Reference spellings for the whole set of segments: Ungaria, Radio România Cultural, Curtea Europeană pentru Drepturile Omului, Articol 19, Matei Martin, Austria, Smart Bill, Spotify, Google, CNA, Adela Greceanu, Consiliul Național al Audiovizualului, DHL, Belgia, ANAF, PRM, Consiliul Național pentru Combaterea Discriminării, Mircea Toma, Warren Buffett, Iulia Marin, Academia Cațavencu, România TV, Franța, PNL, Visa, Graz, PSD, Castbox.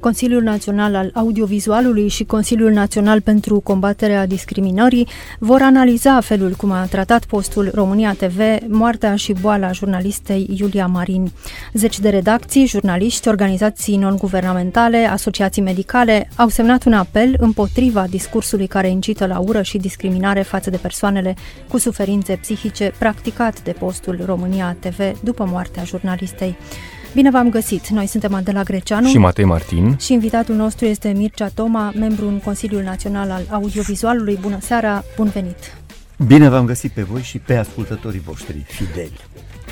Consiliul Național al Audiovizualului și Consiliul Național pentru Combaterea Discriminării vor analiza felul cum a tratat postul România TV moartea și boala jurnalistei Iulia Marin. 10 de redacții, jurnaliști, organizații non-guvernamentale, asociații medicale au semnat un apel împotriva discursului care incită la ură și discriminare față de persoanele cu suferințe psihice practicat de postul România TV după moartea jurnalistei. Bine v-am găsit! Noi suntem Adela Greceanu și Matei Martin și invitatul nostru este Mircea Toma, membru în Consiliul Național al Audiovizualului. Bună seara, bun venit! Bine v-am găsit pe voi și pe ascultătorii voștri fideli.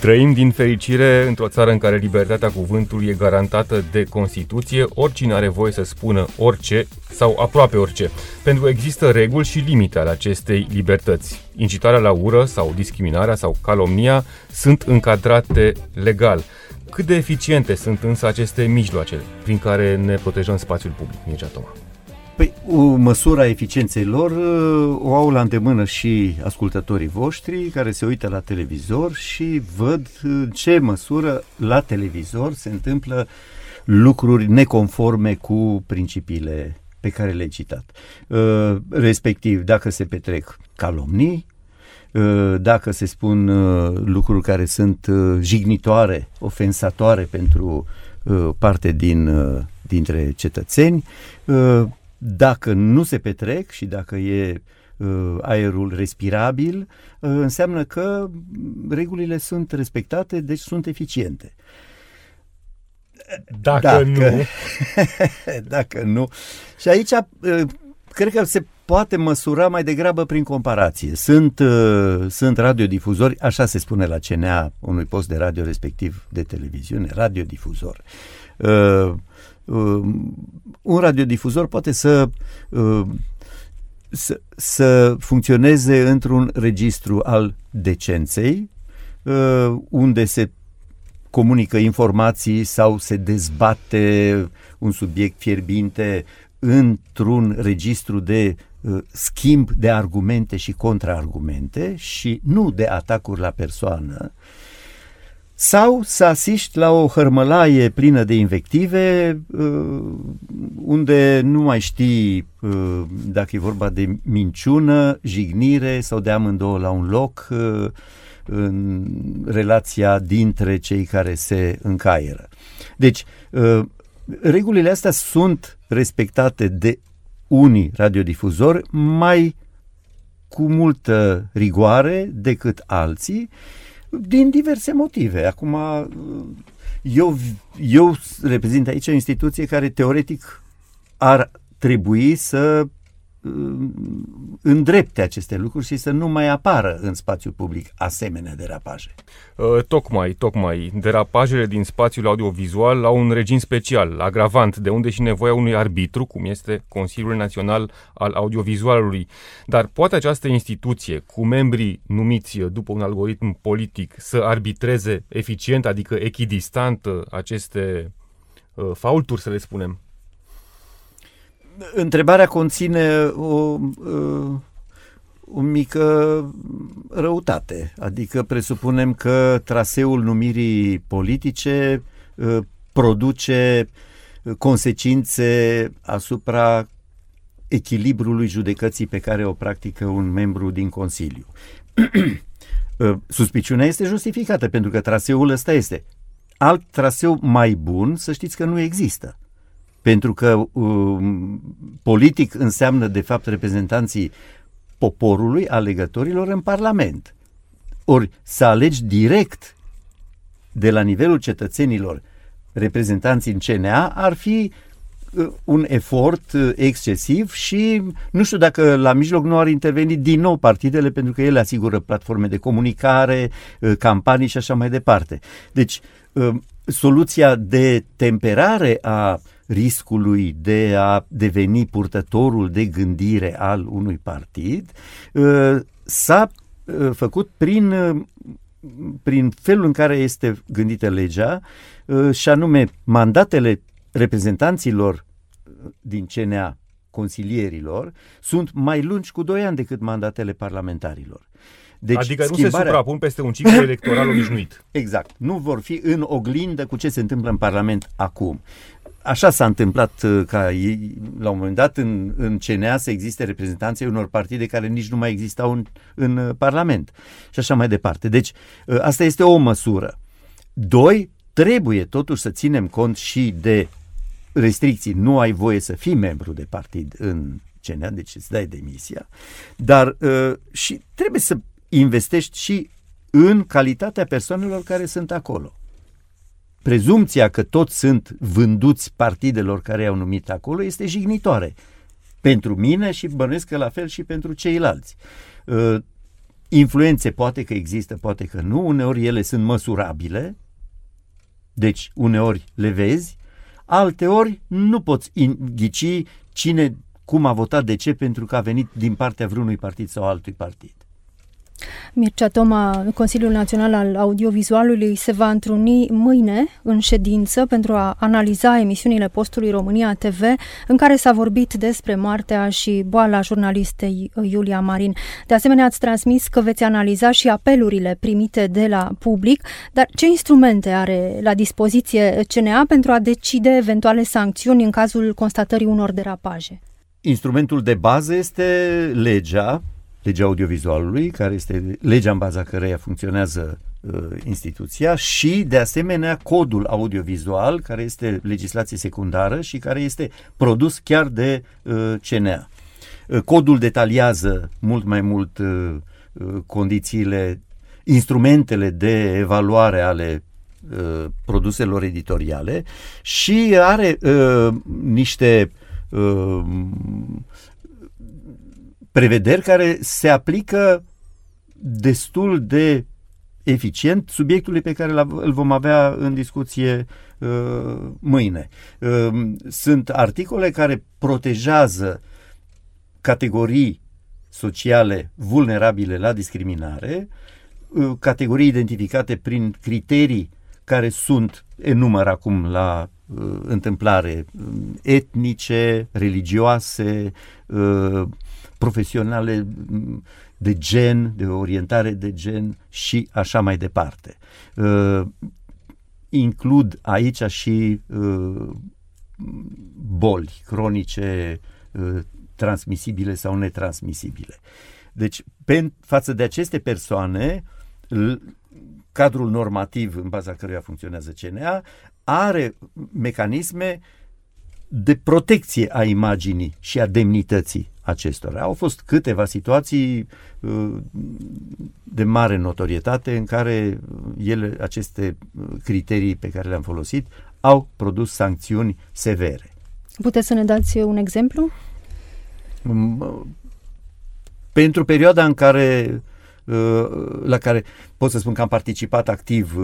Trăim din fericire într-o țară în care libertatea cuvântului e garantată de Constituție, oricine are voie să spună orice sau aproape orice, pentru că există reguli și limite ale acestei libertăți. Incitarea la ură sau discriminarea sau calomnia sunt încadrate legal. Cât de eficiente sunt însă aceste mijloace prin care ne protejăm spațiul public, Mircea Toma? Păi, o măsură a eficienței lor o au la îndemână și ascultătorii voștri care se uită la televizor și văd în ce măsură la televizor se întâmplă lucruri neconforme cu principiile pe care le-ai citat. Respectiv, dacă se petrec calomnii, dacă se spun lucruri care sunt jignitoare, ofensatoare pentru parte dintre cetățeni, dacă nu se petrec și dacă e aerul respirabil, înseamnă că regulile sunt respectate, deci sunt eficiente. Dacă nu. Și aici cred că se poate măsura mai degrabă prin comparație. Sunt radiodifuzori, așa se spune la CNA unui post de radio, respectiv de televiziune, radiodifuzor. Un radiodifuzor poate să funcționeze într-un registru al decenței, unde se comunică informații sau se dezbate un subiect fierbinte într-un registru de schimb de argumente și contraargumente și nu de atacuri la persoană, sau să asiști la o hărmălaie plină de invective unde nu mai știi dacă e vorba de minciună, jignire sau de amândouă la un loc în relația dintre cei care se încaieră. Deci, regulile astea sunt respectate de unii radiodifuzori mai cu multă rigoare decât alții, din diverse motive. Acum, eu reprezint aici o instituție care teoretic ar trebui să îndrepte aceste lucruri și să nu mai apară în spațiul public asemenea derapaje. Tocmai. Derapajele din spațiul audiovizual au un regim special, agravant, de unde și nevoia unui arbitru, cum este Consiliul Național al Audiovizualului. Dar poate această instituție, cu membrii numiți după un algoritm politic, să arbitreze eficient, adică echidistant, aceste faulturi, să le spunem? Întrebarea conține o mică răutate, adică presupunem că traseul numirii politice produce consecințe asupra echilibrului judecății pe care o practică un membru din Consiliu. Suspiciunea este justificată pentru că traseul ăsta este. Alt traseu mai bun, să știți că nu există. Pentru că politic înseamnă, de fapt, reprezentanții poporului, alegătorilor în Parlament. Ori să alegi direct de la nivelul cetățenilor reprezentanții în CNA ar fi un efort excesiv și nu știu dacă la mijloc nu ar interveni din nou partidele, pentru că ele asigură platforme de comunicare, campanii și așa mai departe. Deci, soluția de temperare a riscului de a deveni purtătorul de gândire al unui partid s-a făcut prin felul în care este gândită legea, și anume mandatele reprezentanților din CNA consilierilor sunt mai lungi cu 2 ani decât mandatele parlamentarilor. Deci, adică nu se suprapun peste un ciclu electoral obișnuit. Exact. Nu vor fi în oglindă cu ce se întâmplă în Parlament acum. Așa s-a întâmplat ca la un moment dat în CNA să existe reprezentanții unor partide care nici nu mai existau în Parlament și așa mai departe. Deci asta este o măsură. 2. Trebuie totuși să ținem cont și de restricții. Nu ai voie să fii membru de partid în CNA, deci îți dai demisia. Dar și trebuie să investești și în calitatea persoanelor care sunt acolo. Prezumția că toți sunt vânduți partidelor care i-au numit acolo este jignitoare. Pentru mine și bănuiesc că la fel și pentru ceilalți. Influențe poate că există, poate că nu. Uneori ele sunt măsurabile, deci uneori le vezi. Alteori nu poți ghici cine, cum a votat, de ce, pentru că a venit din partea vreunui partid sau altui partid. Mircea Toma, Consiliul Național al Audiovizualului se va întruni mâine în ședință pentru a analiza emisiunile postului România TV, în care s-a vorbit despre moartea și boala jurnalistei Iulia Marin. De asemenea, ați transmis că veți analiza și apelurile primite de la public, dar ce instrumente are la dispoziție CNA pentru a decide eventuale sancțiuni în cazul constatării unor derapaje? Instrumentul de bază este legea audiovizualului, care este legea în baza căreia funcționează instituția, și de asemenea codul audiovizual, care este legislație secundară și care este produs chiar de CNA. Codul detaliază mult mai mult condițiile, instrumentele de evaluare ale produselor editoriale și are niște prevederi care se aplică destul de eficient subiectului pe care îl vom avea în discuție mâine. Sunt articole care protejează categorii sociale vulnerabile la discriminare, categorii identificate prin criterii care sunt, enumăr acum la întâmplare, etnice, religioase, profesionale, de gen, de orientare de gen și așa mai departe. Includ aici și boli cronice, transmisibile sau netransmisibile. Deci, față de aceste persoane, cadrul normativ în baza căruia funcționează CNA are mecanisme de protecție a imaginii și a demnității acestora. Au fost câteva situații de mare notorietate în care aceste criterii pe care le-am folosit au produs sancțiuni severe. Puteți să ne dați un exemplu? Pentru perioada în care la care pot să spun că am participat activ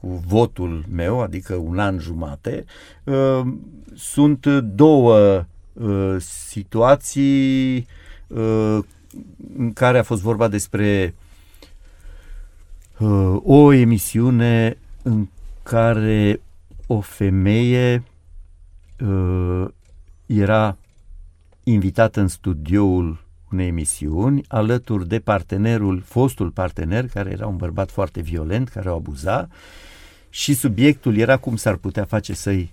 cu votul meu, adică 1 an jumate, sunt 2 situații în care a fost vorba despre o emisiune în care o femeie era invitată în studioul unei emisiuni alături de fostul partener, care era un bărbat foarte violent, care o abuza, și subiectul era cum s-ar putea face să-i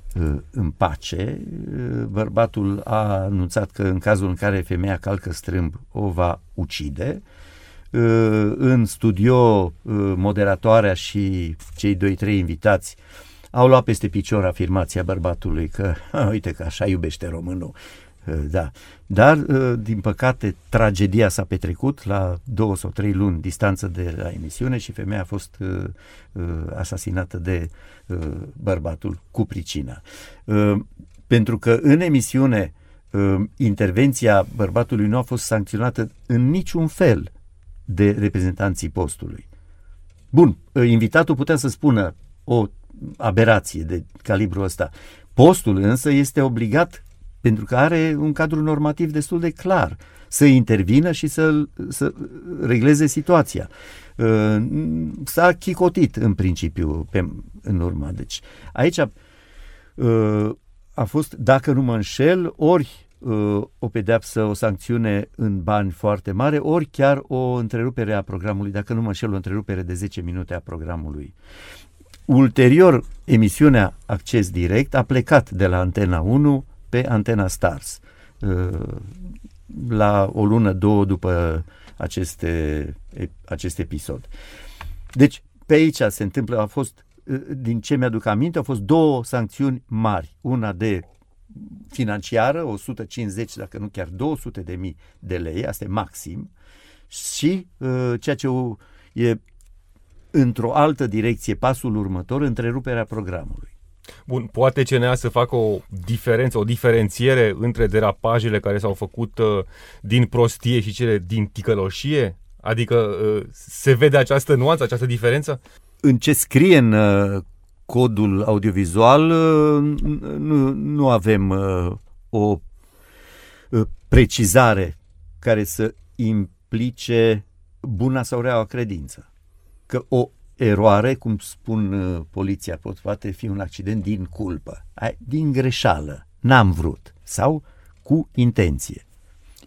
împace. Bărbatul a anunțat că în cazul în care femeia calcă strâmb o va ucide. În studio, moderatoarea și cei 2-3 invitați au luat peste picior afirmația bărbatului că uite că așa iubește românul. Da. Dar, din păcate, tragedia s-a petrecut la 2 sau 3 luni distanță de la emisiune și femeia a fost asasinată de bărbatul cu pricina. Pentru că în emisiune intervenția bărbatului nu a fost sancționată în niciun fel de reprezentanții postului. Bun, invitatul putea să spună o aberație de calibrul ăsta. Postul însă este obligat, pentru că are un cadru normativ destul de clar, să intervină și să regleze situația. S-a chicotit în principiu în urma. Deci aici a fost, dacă nu mă înșel, ori o pedeapsă, o sancțiune în bani foarte mare, ori chiar o întrerupere a programului, dacă nu mă înșel, o întrerupere de 10 minute a programului. Ulterior, emisiunea Acces Direct a plecat de la Antena 1 pe Antena Stars. La o lună, două după acest episod. Deci, pe aici se întâmplă, a fost, din ce mi-aduc aminte, au fost două sancțiuni mari. Una de financiară, 150, dacă nu chiar 200.000 de lei, asta e maxim, și ceea ce e într-o altă direcție, pasul următor, întreruperea programului. Bun, poate CNA să facă o diferență, o diferențiere între derapajele care s-au făcut din prostie și cele din ticăloșie? Adică se vede această nuanță, această diferență? În ce scrie în codul audiovizual nu avem o precizare care să implice buna sau rea credință. Că o eroare, cum spun poliția, poate fi un accident din culpă, din greșeală, n-am vrut, sau cu intenție.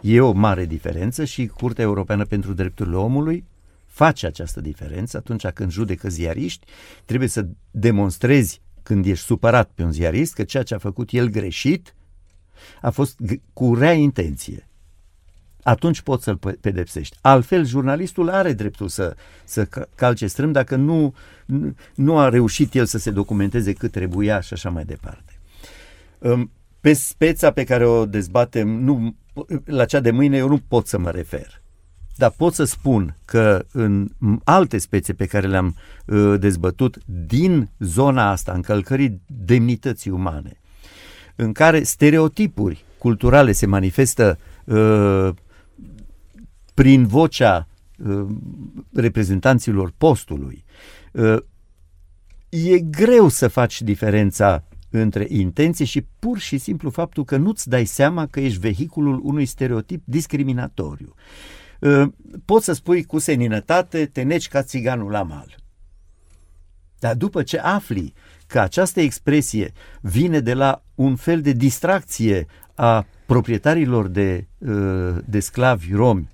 E o mare diferență și Curtea Europeană pentru Drepturile Omului face această diferență. Atunci când judecă ziariști, trebuie să demonstrezi, când ești supărat pe un ziarist, că ceea ce a făcut el greșit a fost cu rea intenție. Atunci poți să-l pedepsești. Altfel, jurnalistul are dreptul să calce strâm dacă nu a reușit el să se documenteze cât trebuia și așa mai departe. Pe speța pe care o dezbatem, la cea de mâine eu nu pot să mă refer. Dar pot să spun că în alte spețe pe care le-am dezbătut din zona asta, încălcării demnității umane, în care stereotipuri culturale se manifestă prin vocea reprezentanților postului, e greu să faci diferența între intenție și pur și simplu faptul că nu-ți dai seama că ești vehiculul unui stereotip discriminatoriu. Poți să spui cu seninătate, te neci ca țiganul la mal. Dar după ce afli că această expresie vine de la un fel de distracție a proprietarilor de sclavi romi,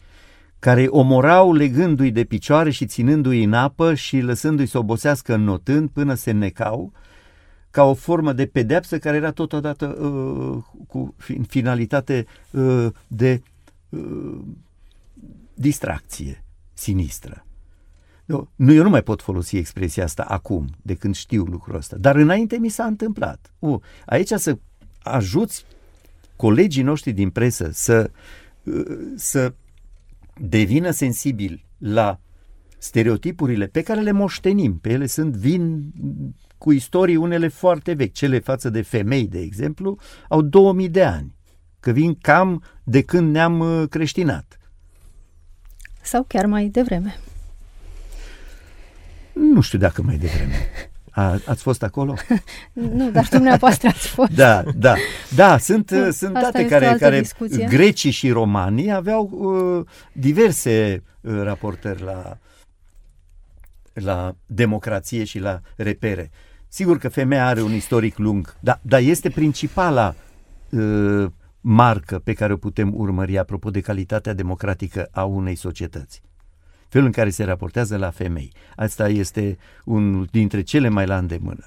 care omorau legându-i de picioare și ținându-i în apă și lăsându-i să obosească înnotând până se necau, ca o formă de pedeapsă care era totodată cu finalitate de distracție sinistră. Eu nu mai pot folosi expresia asta acum, de când știu lucrul ăsta, dar înainte mi s-a întâmplat. Aici să ajuți colegii noștri din presă să devină sensibili la stereotipurile pe care le moștenim. Pe ele vin cu istorii unele foarte vechi. Cele față de femei, de exemplu, au 2000 de ani, că vin cam de când ne-am creștinat. Sau chiar mai devreme. Nu știu dacă mai devreme. Ați fost acolo? Nu, dar dumneavoastră ați fost. Da, sunt date care grecii și romanii aveau diverse raportări la democrație și la repere. Sigur că femeia are un istoric lung, dar este principala marcă pe care o putem urmări apropo de calitatea democratică a unei societăți. Felul în care se raportează la femei. Asta este unul dintre cele mai la îndemână.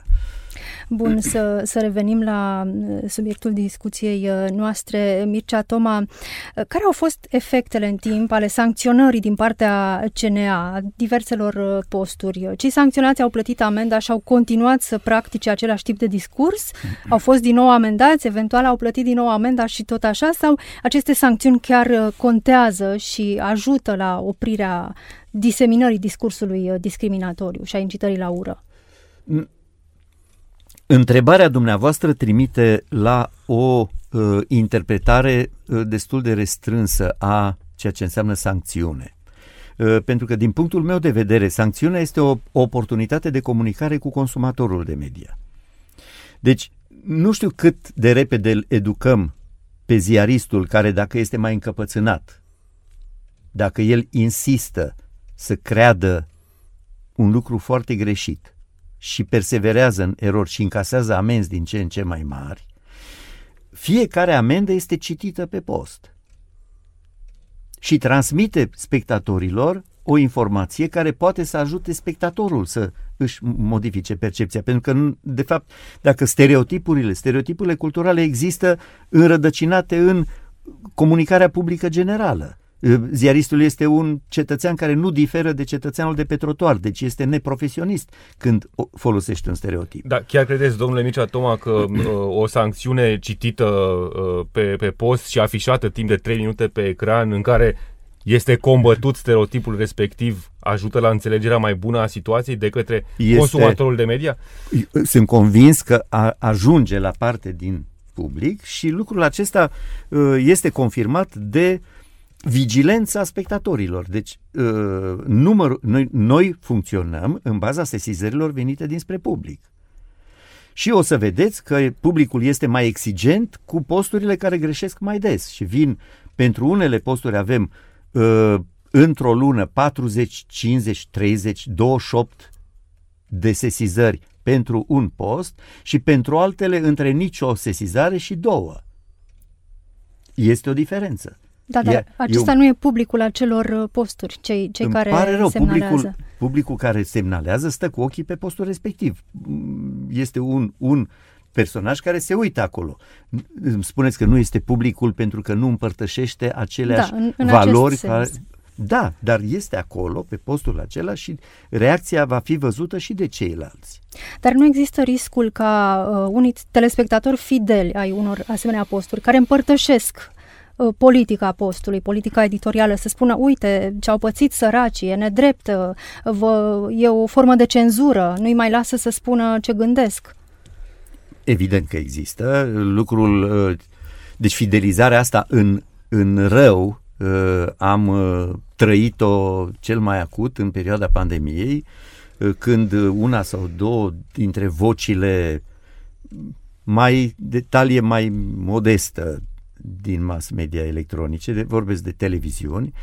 Bun, să revenim la subiectul discuției noastre. Mircea Toma, care au fost efectele în timp ale sancționării din partea CNA, diverselor posturi? Cei sancționați au plătit amenda și au continuat să practice același tip de discurs? Au fost din nou amendați, eventual au plătit din nou amenda și tot așa? Sau aceste sancțiuni chiar contează și ajută la oprirea diseminării discursului discriminatoriu și a incitării la ură? Întrebarea dumneavoastră trimite la o interpretare destul de restrânsă a ceea ce înseamnă sancțiune. Pentru că, din punctul meu de vedere, sancțiunea este o oportunitate de comunicare cu consumatorul de media. Deci, nu știu cât de repede îl educăm pe ziaristul care, dacă este mai încăpățânat, dacă el insistă să creadă un lucru foarte greșit, și perseverează în erori și încasează amenzi din ce în ce mai mari, Fiecare amendă este citită pe post și transmite spectatorilor o informație care poate să ajute spectatorul să își modifice percepția. Pentru că, de fapt, dacă stereotipurile culturale există înrădăcinate în comunicarea publică generală. Ziaristul este un cetățean care nu diferă de cetățeanul de pe trotuar, deci este neprofesionist când folosește un stereotip. Da, chiar credeți, domnule Mircea Toma, că o sancțiune citită pe post și afișată timp de 3 minute pe ecran, în care este combătut stereotipul respectiv, ajută la înțelegerea mai bună a situației de către consumatorul de media? Sunt convins că ajunge la parte din public și lucrul acesta este confirmat de vigilența spectatorilor. Deci noi funcționăm în baza sesizărilor venite dinspre public. Și o să vedeți că publicul este mai exigent cu posturile care greșesc mai des și vin. Pentru unele posturi avem într-o lună 40, 50, 30, 28 de sesizări pentru un post și pentru altele între nicio sesizare și 2. Este o diferență. Da, dar acesta nu e publicul acelor posturi, cei care semnalează. Îmi pare rău, publicul care semnalează stă cu ochii pe postul respectiv. Este un personaj care se uită acolo. Îmi spuneți că nu este publicul pentru că nu împărtășește aceleași valori. Da, dar este acolo, pe postul acela și reacția va fi văzută și de ceilalți. Dar nu există riscul ca unii telespectatori fideli ai unor asemenea posturi care împărtășesc politica postului, politica editorială, să spună, uite, ce au pățit săracii, e nedrept, e o formă de cenzură, nu-i mai lasă să spună ce gândesc. Evident că există. Deci fidelizarea asta în rău am trăit-o cel mai acut în perioada pandemiei, când una sau două dintre vocile mai de talie mai modestă din mass media electronice, vorbesc de televiziuni,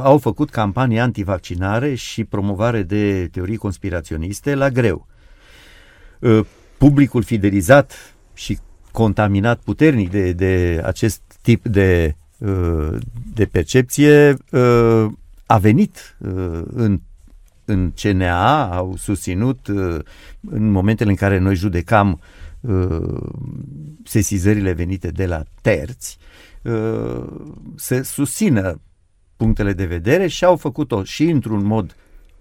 au făcut campanii antivaccinare și promovare de teorii conspiraționiste la greu. Publicul fidelizat și contaminat puternic de acest tip de percepție a venit în CNA, au susținut în momentele în care noi judecam sesizările venite de la terți, se susțină punctele de vedere și au făcut-o și într-un mod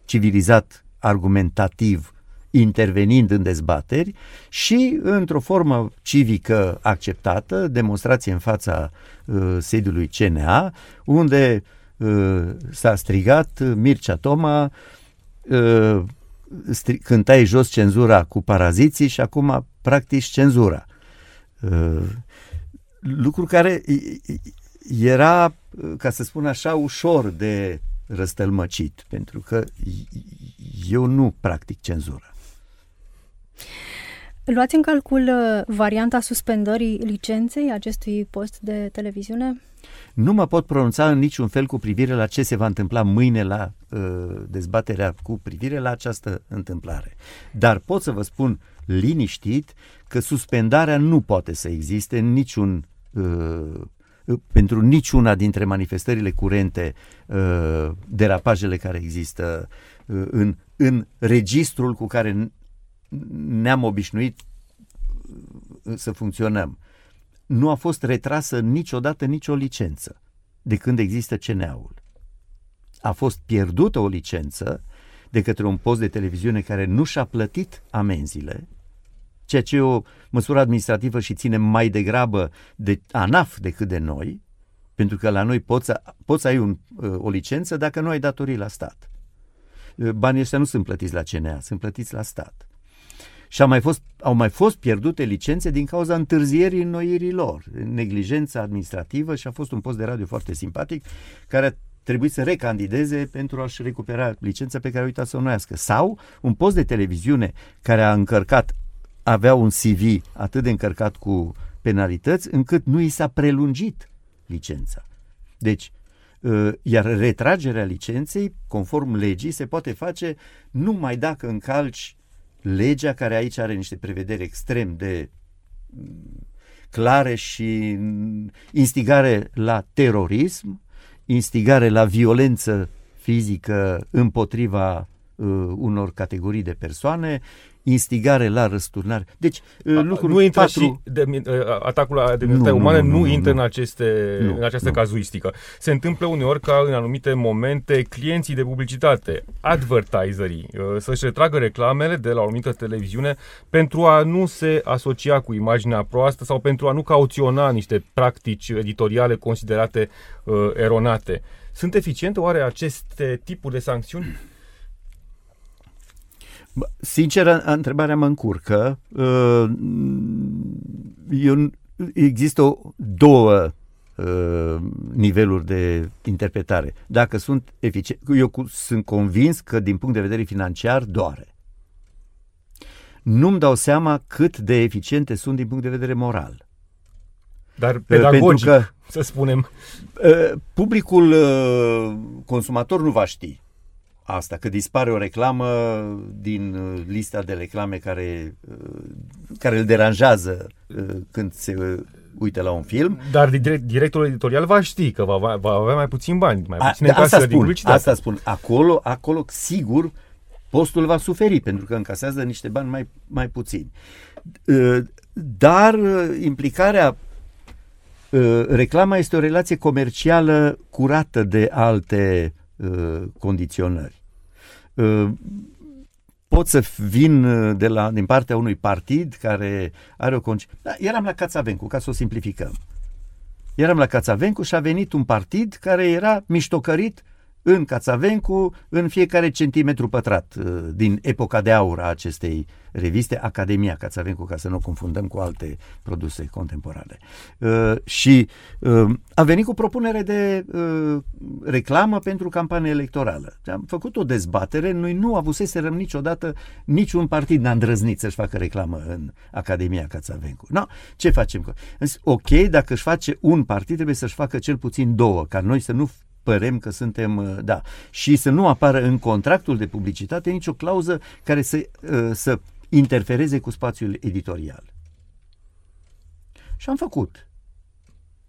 civilizat, argumentativ, intervenind în dezbateri și într-o formă civică acceptată, demonstrație în fața sediului CNA, unde s-a strigat Mircea Toma, cântai jos cenzura cu paraziții și acum practici cenzura. Lucru care era, ca să spun așa, ușor de răstălmăcit, pentru că eu nu practic cenzura. Luați în calcul varianta suspendării licenței acestui post de televiziune? Nu mă pot pronunța în niciun fel cu privire la ce se va întâmpla mâine la dezbaterea cu privire la această întâmplare. Dar pot să vă spun liniștit că suspendarea nu poate să existe pentru niciuna dintre manifestările curente, derapajele care există în registrul cu care ne-am obișnuit să funcționăm. Nu a fost retrasă niciodată nicio licență de când există CNA-ul. A fost pierdută o licență de către un post de televiziune care nu și-a plătit amenzile, ceea ce e o măsură administrativă și ține mai degrabă de ANAF decât de noi, pentru că la noi poți să ai o licență dacă nu ai datorii la stat. Banii ăștia nu sunt plătiți la CNA, sunt plătiți la stat. Și au mai fost pierdute licențe din cauza întârzierii înnoirii lor, neglijența administrativă, și a fost un post de radio foarte simpatic care a trebuit să recandideze pentru a-și recupera licența pe care a uitat să o înnoiască. Sau un post de televiziune care avea un CV atât de încărcat cu penalități încât nu i s-a prelungit licența. Deci, iar retragerea licenței, conform legii, se poate face numai dacă încalci legea, care aici are niște prevederi extrem de clare și instigare la terorism, instigare la violență fizică împotriva unor categorii de persoane, instigare la răsturnare. Deci lucrul patru... atacul la demnitatea umană nu intră în această cazuistică. Se întâmplă uneori ca în anumite momente clienții de publicitate, advertiserii, să-și retragă reclamele de la o anumită televiziune pentru a nu se asocia cu imaginea proastă sau pentru a nu cauționa niște practici editoriale considerate eronate. Sunt eficiente oare aceste tipuri de sancțiuni? Sincer, întrebarea mă încurcă. Există două niveluri de interpretare. Dacă sunt eficiente, eu sunt convins că din punct de vedere financiar doare. Nu-mi dau seama cât de eficiente sunt din punct de vedere moral. Dar pedagogic, că, să spunem. Publicul consumator nu va ști asta, că dispare o reclamă din lista de reclame care îl deranjează când se uită la un film. Dar directorul editorial va ști că va avea mai puțin bani, mai puțin încasări din publicitate. Asta spun. Acolo, sigur, postul va suferi, pentru că încasează niște bani mai puțini. Dar implicarea... Reclama este o relație comercială curată de alte condiționări. Pot să vin din partea unui partid care are o eram la Cațavencu, ca să o simplificăm. Eram la Cațavencu și a venit un partid care era miștocărit în Cațavencu, în fiecare centimetru pătrat din epoca de aur a acestei reviste, Academia Cațavencu, ca să nu o confundăm cu alte produse contemporane. Și a venit cu propunere de reclamă pentru campanie electorală. Am făcut o dezbatere, noi nu avuseserăm niciodată, niciun partid n-a îndrăznit să-și facă reclamă în Academia Cațavencu. No, ce facem? Ok, dacă își face un partid, trebuie să-și facă cel puțin două, ca noi să nu părem că suntem, da, și să nu apară în contractul de publicitate nicio clauză care să interfereze cu spațiul editorial. Și am făcut.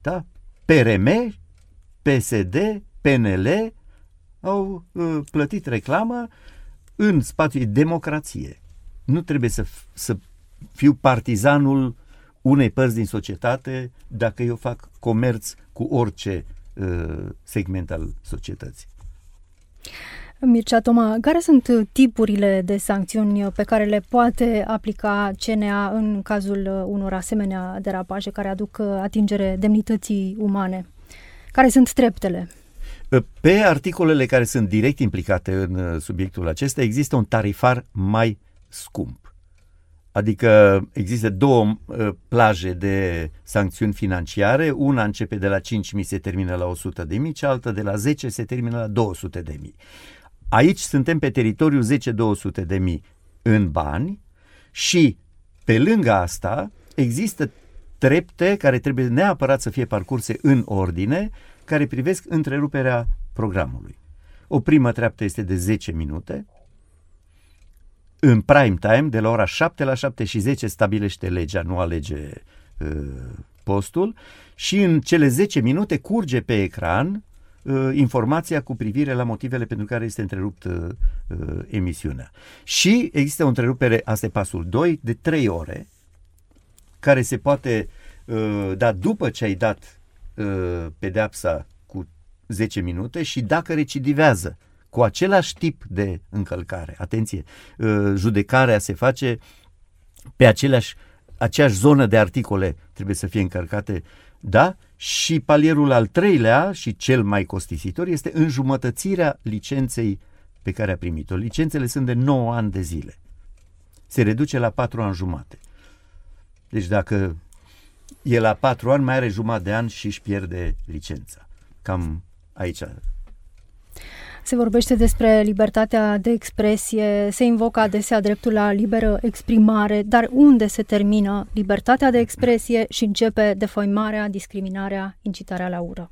Da? PRM, PSD, PNL au plătit reclamă în spațiul democrație. Nu trebuie să fiu partizanul unei părți din societate dacă eu fac comerț cu orice segment al societății. Mircea Toma, care sunt tipurile de sancțiuni pe care le poate aplica CNA în cazul unor asemenea derapaje care aduc atingere demnității umane? Care sunt treptele? Pe articolele care sunt direct implicate în subiectul acesta există un tarifar mai scump. Adică există două plaje de sancțiuni financiare, una începe de la 5.000 se termină la 100.000, cealaltă de la 10 se termină la 200.000. Aici suntem pe teritoriul 10-200.000 în bani și pe lângă asta există trepte care trebuie neapărat să fie parcurse în ordine, care privesc întreruperea programului. O primă treaptă este de 10 minute, în prime time, de la ora 7 la 7:10 stabilește legea, nu alege postul, și în cele 10 minute curge pe ecran informația cu privire la motivele pentru care este întreruptă emisiunea. Și există o întrerupere, asta e pasul 2, de 3 ore, care se poate da după ce ai dat pedeapsa cu 10 minute și dacă recidivează cu același tip de încălcare. Atenție, judecarea se face pe aceeași zonă de articole, trebuie să fie încărcate, da? Și palierul al treilea și cel mai costisitor este înjumătățirea licenței pe care a primit-o. Licențele sunt de 9 ani de zile. Se reduce la 4 ani jumate. Deci dacă e la 4 ani, mai are jumătate de an și își pierde licența. Cam aici... Se vorbește despre libertatea de expresie, se invocă adesea dreptul la liberă exprimare, dar unde se termină libertatea de expresie și începe defăimarea, discriminarea, incitarea la ură?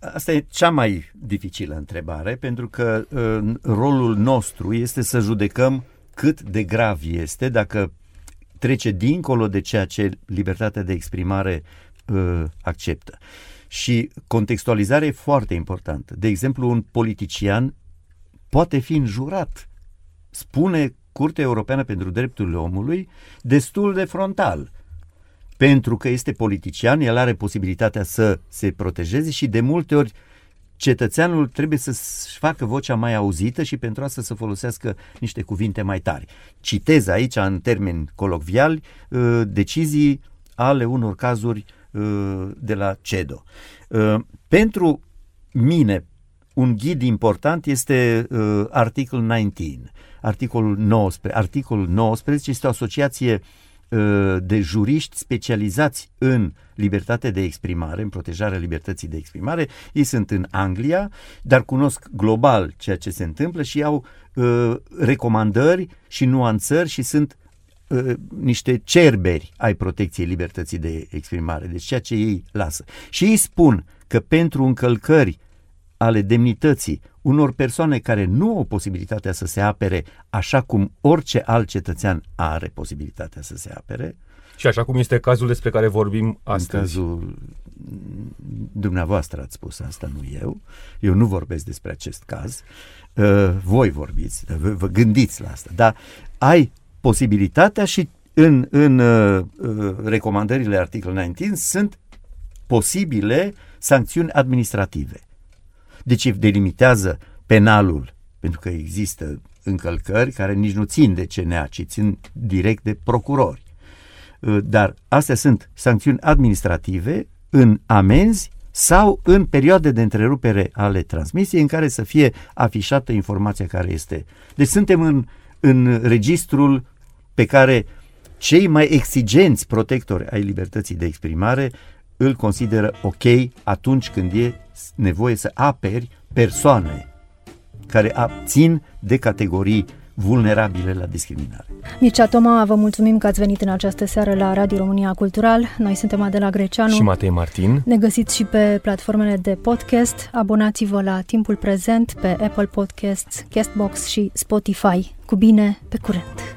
Asta e cea mai dificilă întrebare, pentru că rolul nostru este să judecăm cât de grav este, dacă trece dincolo de ceea ce libertatea de exprimare acceptă. Și contextualizarea e foarte importantă. De exemplu, un politician poate fi înjurat, spune Curtea Europeană pentru Drepturile Omului, destul de frontal. Pentru că este politician, el are posibilitatea să se protejeze și de multe ori cetățeanul trebuie să-și facă vocea mai auzită și pentru asta să folosească niște cuvinte mai tari. Citez aici, în termeni colocviali, decizii ale unor cazuri de la CEDO. Pentru mine, un ghid important este Articolul 19 este o asociație de juriști specializați în libertate de exprimare, în protejarea libertății de exprimare. Ei sunt în Anglia, dar cunosc global ceea ce se întâmplă și au recomandări și nuanțări și sunt niște cerberi ai protecției libertății de exprimare, deci ceea ce ei lasă. Și ei spun că pentru încălcări ale demnității unor persoane care nu au posibilitatea să se apere așa cum orice alt cetățean are posibilitatea să se apere. Și așa cum este cazul despre care vorbim astăzi. În cazul dumneavoastră ați spus asta, nu eu. Eu nu vorbesc despre acest caz. Voi vorbiți, vă gândiți la asta. Dar ai posibilitatea și în recomandările articol 19 sunt posibile sancțiuni administrative. Deci delimitează penalul, pentru că există încălcări care nici nu țin de CNA, ci țin direct de procurori. Dar astea sunt sancțiuni administrative în amenzi sau în perioade de întrerupere ale transmisiei în care să fie afișată informația care este. Deci suntem în registrul pe care cei mai exigenți protectori ai libertății de exprimare îl consideră ok atunci când e nevoie să aperi persoane care țin de categorii vulnerabile la discriminare. Mircea Toma, vă mulțumim că ați venit în această seară la Radio România Cultural. Noi suntem Adela Greceanu și Matei Martin. Ne găsiți și pe platformele de podcast. Abonați-vă la Timpul Prezent pe Apple Podcasts, Castbox și Spotify. Cu bine, pe curent!